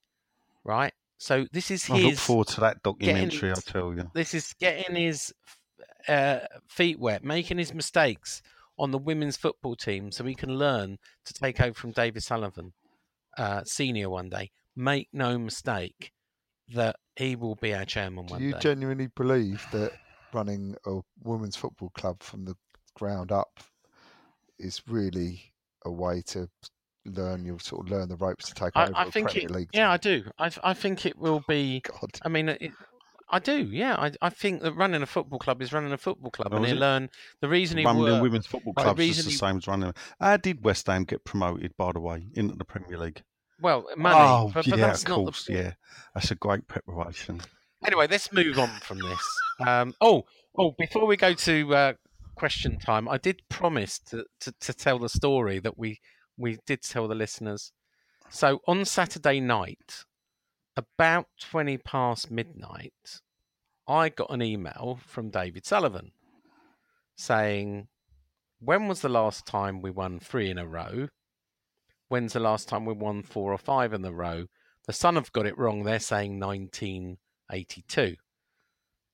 right? So this is I look forward to that documentary, I tell you. This is getting his feet wet, making his mistakes on the women's football team so he can learn to take over from David Sullivan, senior one day. Make no mistake that he will be our chairman one day. Do you genuinely believe that running a women's football club from the ground up is really a way to... learn the ropes to take over I think Premier League. Yeah, I do. I think it will be. God. I mean, I do. Yeah, I think that running a football club is running a football club, and they learn the reason he running women's football clubs is the same as running. How did West Ham get promoted, by the way, into the Premier League? Well, money. Oh, but yeah, that's of course. Not the... Yeah, that's a great preparation. Anyway, let's move on from this. Before we go to question time, I did promise to tell the story that we did tell the listeners. So on Saturday night, about 20 past midnight, I got an email from David Sullivan saying, when was the last time we won 3 in a row? When's the last time we won 4 or 5 in a row? The Sun have got it wrong. They're saying 1982.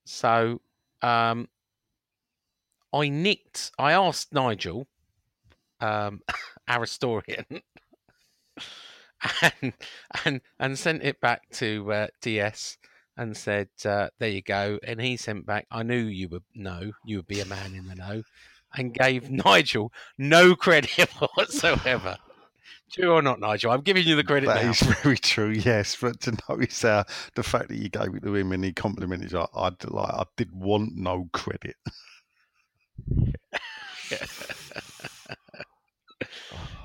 So I asked Nigel, our historian, and sent it back to DS and said, there you go. And he sent back, I knew you would be a man in the know, and gave Nigel no credit whatsoever. True or not, Nigel? I'm giving you the credit now. That is very true, yes. But to notice the fact that you gave it to him and he complimented you, I did want no credit.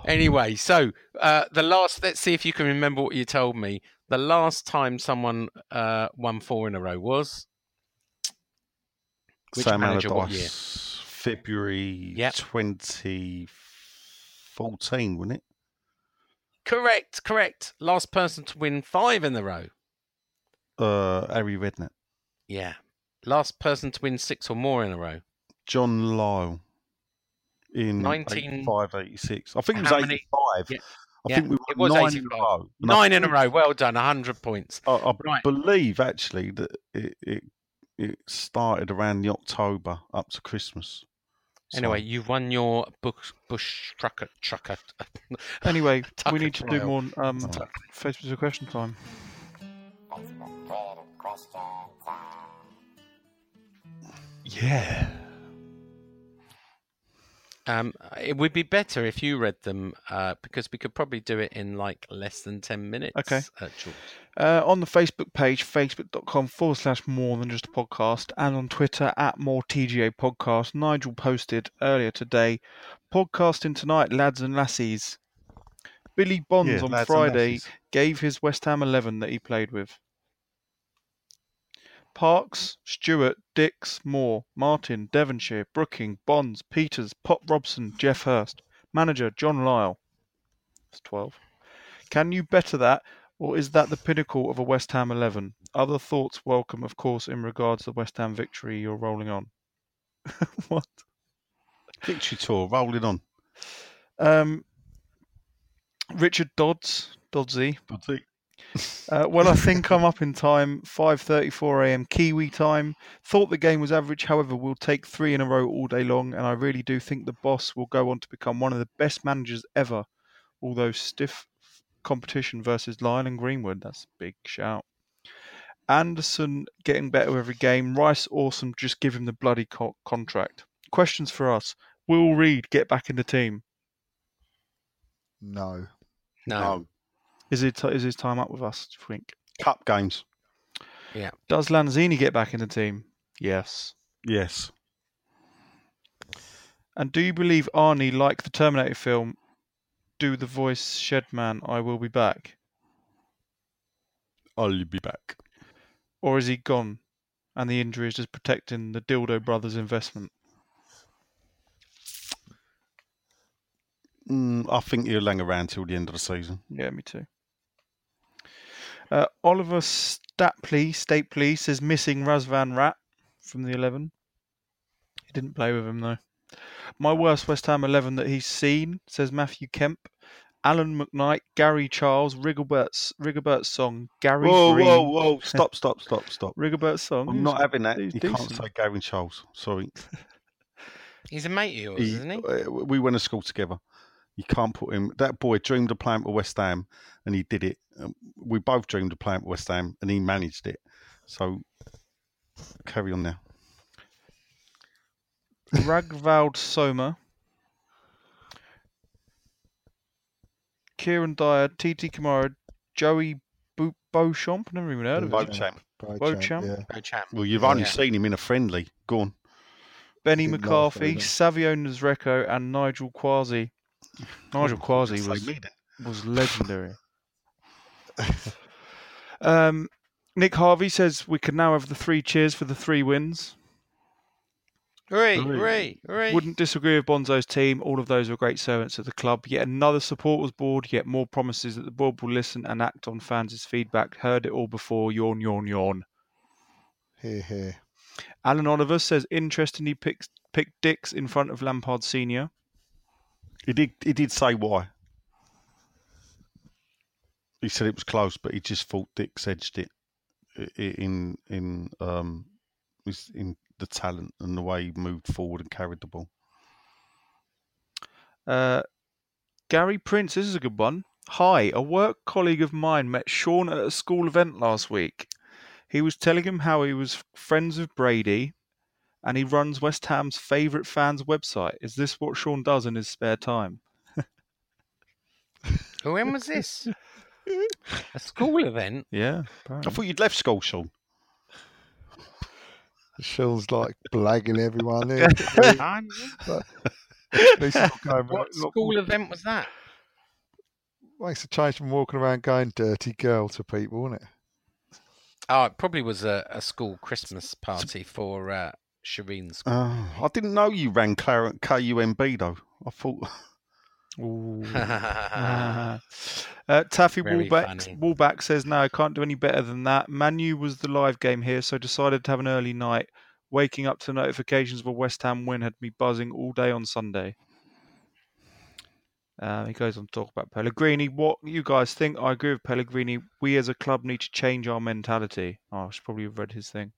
Anyway, so the last, let's see if you can remember what you told me. The last time someone won 4 in a row was? Which Sam manager, Allardyce, what year? February 2014, wasn't it? Correct. Last person to win 5 in a row. Harry Redknapp. Yeah. Last person to win 6 or more in a row. John Lyle in 1985-86. I think it was 85. Yeah. I think we won 9 85. In a row. 9 in a row. Well done. 100 points. I believe, actually, that it started around the October up to Christmas. Anyway, you won your Bush trucker. Anyway, we need to do more Facebook question time. Yeah. It would be better if you read them because we could probably do it in like less than 10 minutes. Okay. On the Facebook page, facebook.com/morethanjustapodcast, and on Twitter @moretgapodcast, Nigel posted earlier today, podcasting tonight, lads and lassies. Billy Bonds on Friday gave his West Ham 11 that he played with. Parks, Stewart, Dix, Moore, Martin, Devonshire, Brooking, Bonds, Peters, Pop Robson, Jeff Hurst. Manager, John Lyle. That's 12. Can you better that, or is that the pinnacle of a West Ham 11? Other thoughts welcome, of course, in regards to the West Ham victory you're rolling on. What? Victory tour, rolling on. Richard Dodds, Doddsy. Well, I think I'm up in time, 5:34 a.m. Kiwi time. Thought the game was average, however, we'll take 3 in a row all day long, and I really do think the boss will go on to become one of the best managers ever. Although stiff competition versus Lyon and Greenwood, that's a big shout. Anderson getting better every game. Rice, awesome, just give him the bloody contract. Questions for us. Will Reid get back in the team? No. Is his time up with us, do you think? Cup games. Yeah. Does Lanzini get back in the team? Yes. And do you believe Arnie, like the Terminator film, do the voice Shedman, I will be back? I'll be back. Or is he gone and the injury is just protecting the Dildo Brothers investment? I think he'll hang around till the end of the season. Yeah, me too. Oliver Stapley says missing Razvan Rat from the 11. He didn't play with him, though. My worst West Ham 11 that he's seen, says Matthew Kemp. Alan McKnight, Gary Charles, Rigobert's Song, Gary Green. Whoa. Stop. Rigobert's Song. I'm not having that. You can't say Gary Charles. Sorry. He's a mate of yours, isn't he? We went to school together. You can't put him... That boy dreamed of playing for West Ham, and he did it. We both dreamed of playing for West Ham, and he managed it. So, carry on now. Ragvald Soma. Kieran Dyer, Titi Kamara, Joey Beauchamp. Never even heard of him. Beauchamp. Well, you've only seen him in a friendly. Go on. Benny McCarthy, Savio Nazreco, and Nigel Quasi. Nigel Quasi was legendary. Nick Harvey says we can now have the 3 cheers for the 3 wins. Hooray. Wouldn't disagree with Bonzo's team. All of those were great servants of the club. Yet another supporters board, yet more promises that the board will listen and act on fans' feedback. Heard it all before. Yawn. Hear. Alan Oliver says interestingly picked Dix in front of Lampard Senior. He did say why. He said it was close, but he just thought Dix edged it in the talent and the way he moved forward and carried the ball. Gary Prince, this is a good one. Hi, a work colleague of mine met Sean at a school event last week. He was telling him how he was friends with Brady and he runs West Ham's favourite fans website. Is this what Sean does in his spare time? When was this? A school event? Yeah. Apparently. I thought you'd left school, Sean. Sean's like blagging everyone in. What school event was that? Makes a change from walking around going dirty girl to people, wouldn't it? Oh, it probably was a school Christmas party for Shireen's. I didn't know you ran KUMB, though. I thought... Taffy Wallback says, no, I can't do any better than that. Manu was the live game here, so decided to have an early night. Waking up to notifications of a West Ham win had me buzzing all day on Sunday. He goes on to talk about Pellegrini. What you guys think? I agree with Pellegrini. We as a club need to change our mentality. Oh, I should probably have read his thing.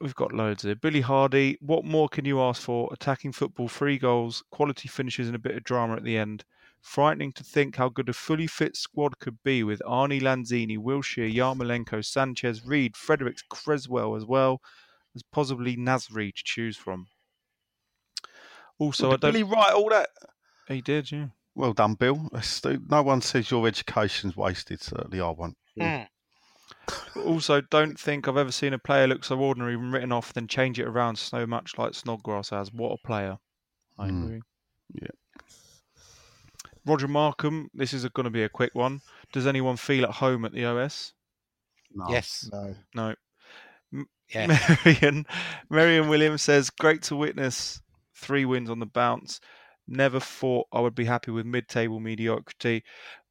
We've got loads here. Billy Hardy, what more can you ask for? Attacking football, 3 goals, quality finishes and a bit of drama at the end. Frightening to think how good a fully fit squad could be with Arnie, Lanzini, Wilshere, Yarmolenko, Sanchez, Reed, Fredericks, Creswell as well. There's possibly Nasri to choose from. Also, did Billy write all that? He did, yeah. Well done, Bill. No one says your education's wasted. Certainly I won't. Mm. Also, don't think I've ever seen a player look so ordinary and written off, then change it around so much like Snodgrass has. What a player. I agree. Yeah. Roger Markham, this is going to be a quick one. Does anyone feel at home at the OS? No. Yes. No. Yeah. Marion Williams says, great to witness... 3 wins on the bounce. Never thought I would be happy with mid-table mediocrity.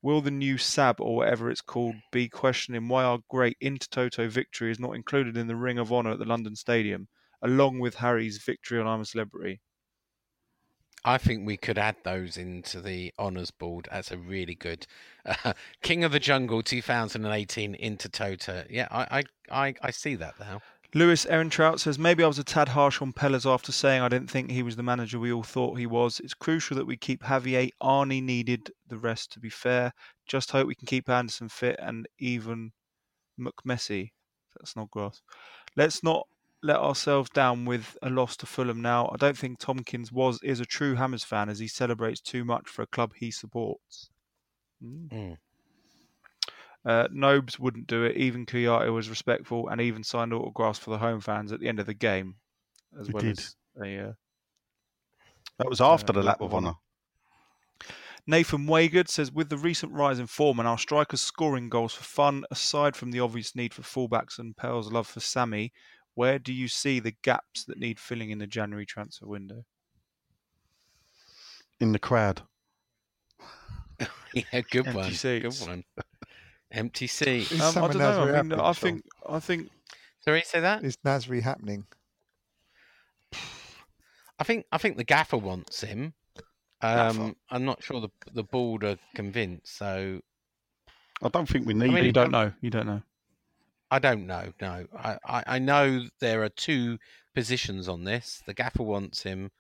Will the new SAB, or whatever it's called, be questioning why our great Intertoto victory is not included in the Ring of Honor at the London Stadium, along with Harry's victory on I'm a Celebrity? I think we could add those into the Honours Board. That's a really good... King of the Jungle 2018 Intertoto. Yeah, I see that now. Lewis Ehrentraut says, maybe I was a tad harsh on Pellas after saying I didn't think he was the manager we all thought he was. It's crucial that we keep Javier. Arnie needed the rest, to be fair. Just hope we can keep Anderson fit and even McMessi. That's not gross. Let's not let ourselves down with a loss to Fulham now. I don't think Tompkins is a true Hammers fan as he celebrates too much for a club he supports. Nobes wouldn't do it. Even Chiaty was respectful and even signed autographs for the home fans at the end of the game. As well did. As a, that was after the lap of honour. Nathan Waygood says, with the recent rise in form and our strikers scoring goals for fun, aside from the obvious need for fullbacks and Pell's love for Sammy, where do you see the gaps that need filling in the January transfer window? In the crowd. Yeah, good one. Good one. Empty seat. I don't know. I think. Sorry, say that. Is Nasri happening? I think the gaffer wants him. I'm not sure the board are convinced. So I don't think we need. You don't know. You don't know. I don't know. No, I know there are 2 positions on this. The gaffer wants him.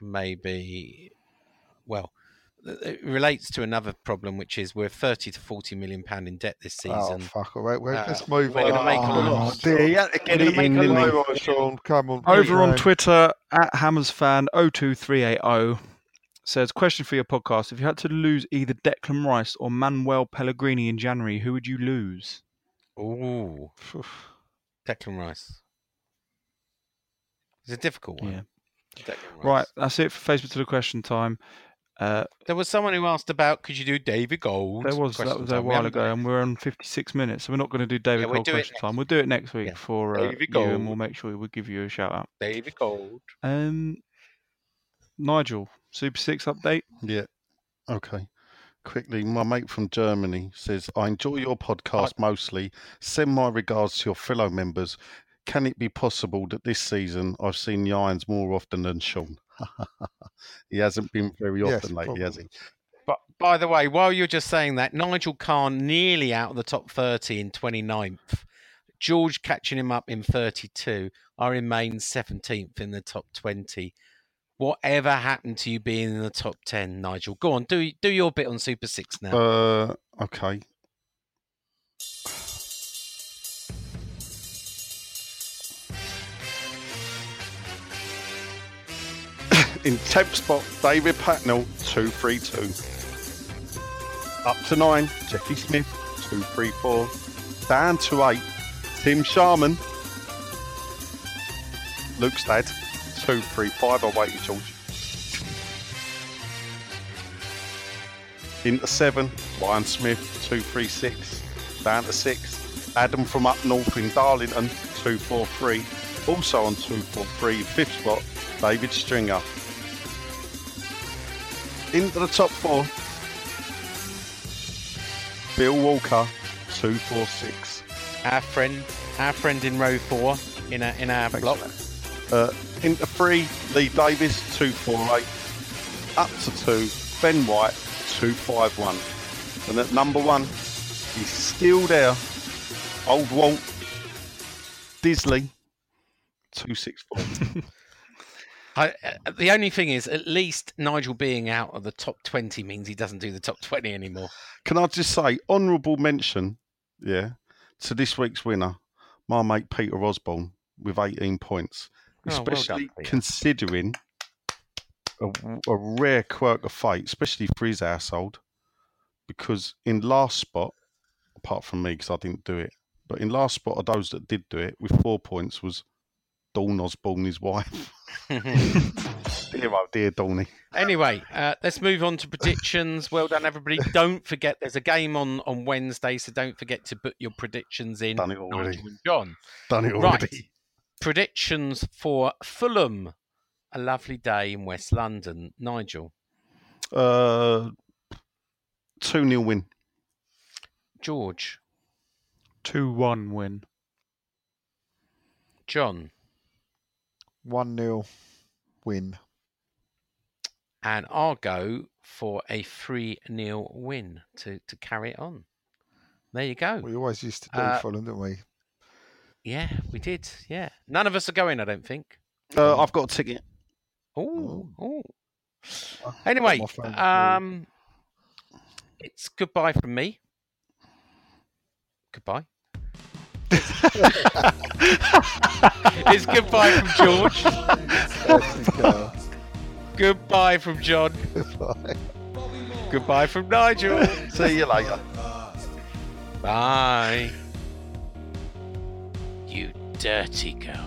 Maybe. Well. It relates to another problem, which is we're 30 to 40 million pound in debt this season. Oh, fuck. All right. Let's move on. We're going to make a lot. Over on Twitter, at HammersFan02380 says, question for your podcast. If you had to lose either Declan Rice or Manuel Pellegrini in January, who would you lose? Oh, Declan Rice. It's a difficult one. Yeah. Right. That's it for Facebook to the question time. There was someone who asked about, could you do David Gold? That was a while ago, and we're on 56 minutes, so we're not going to do David Gold question time. We'll do it next week for David Gold, and we'll make sure we give you a shout out. David Gold. Nigel, Super 6 update? Yeah. Okay. Quickly, my mate from Germany says, I enjoy your podcast mostly. Send my regards to your fellow members. Can it be possible that this season I've seen the irons more often than Sean? He hasn't been very often lately, has he? But by the way, while you're just saying that, Nigel Khan nearly out of the top 30 in 29th. George catching him up in 32. I remain 17th in the top 20. Whatever happened to you being in the top 10, Nigel? Go on, do your bit on Super 6 now. Okay. In 10th spot, David Packnell, 232. Up to 9, Jackie Smith, 234. Down to 8, Tim Sharman. Luke's dad, 235. I'll wait for George. Into 7, Ryan Smith, 236. Down to 6, Adam from up north in Darlington, 243. Also on 243, 5th spot, David Stringer. Into the top 4, Bill Walker, 246. Our friend in row 4 in our block. Into 3, Lee Davis, 248. Up to 2, Ben White, 251. And at number 1, he's still there, Old Walt Disley, 264. The only thing is, at least Nigel being out of the top 20 means he doesn't do the top 20 anymore. Can I just say, honourable mention, yeah, to this week's winner, my mate Peter Osborne with 18 points, especially well done, considering a rare quirk of fate, especially for his household, because in last spot, apart from me because I didn't do it, but in last spot of those that did do it with 4 points was Dawn Osborne, his wife. dear Dawny. Anyway, let's move on to predictions. Well done, everybody. Don't forget, there's a game on Wednesday, so don't forget to put your predictions in. Done it already. Nigel and John. Done it already. Right. Predictions for Fulham. A lovely day in West London. Nigel? 2-0 win. George? 2-1 win. John? 1-0 win. And I'll go for a 3-0 win to carry it on. There you go. We always used to do Fulham, didn't we? Yeah, we did. Yeah. None of us are going, I don't think. I've got a ticket. Oh. Anyway, it's goodbye from me. Goodbye. It's goodbye from George. Goodbye from John. Goodbye. Goodbye from Nigel. See you later. Bye. You dirty girl.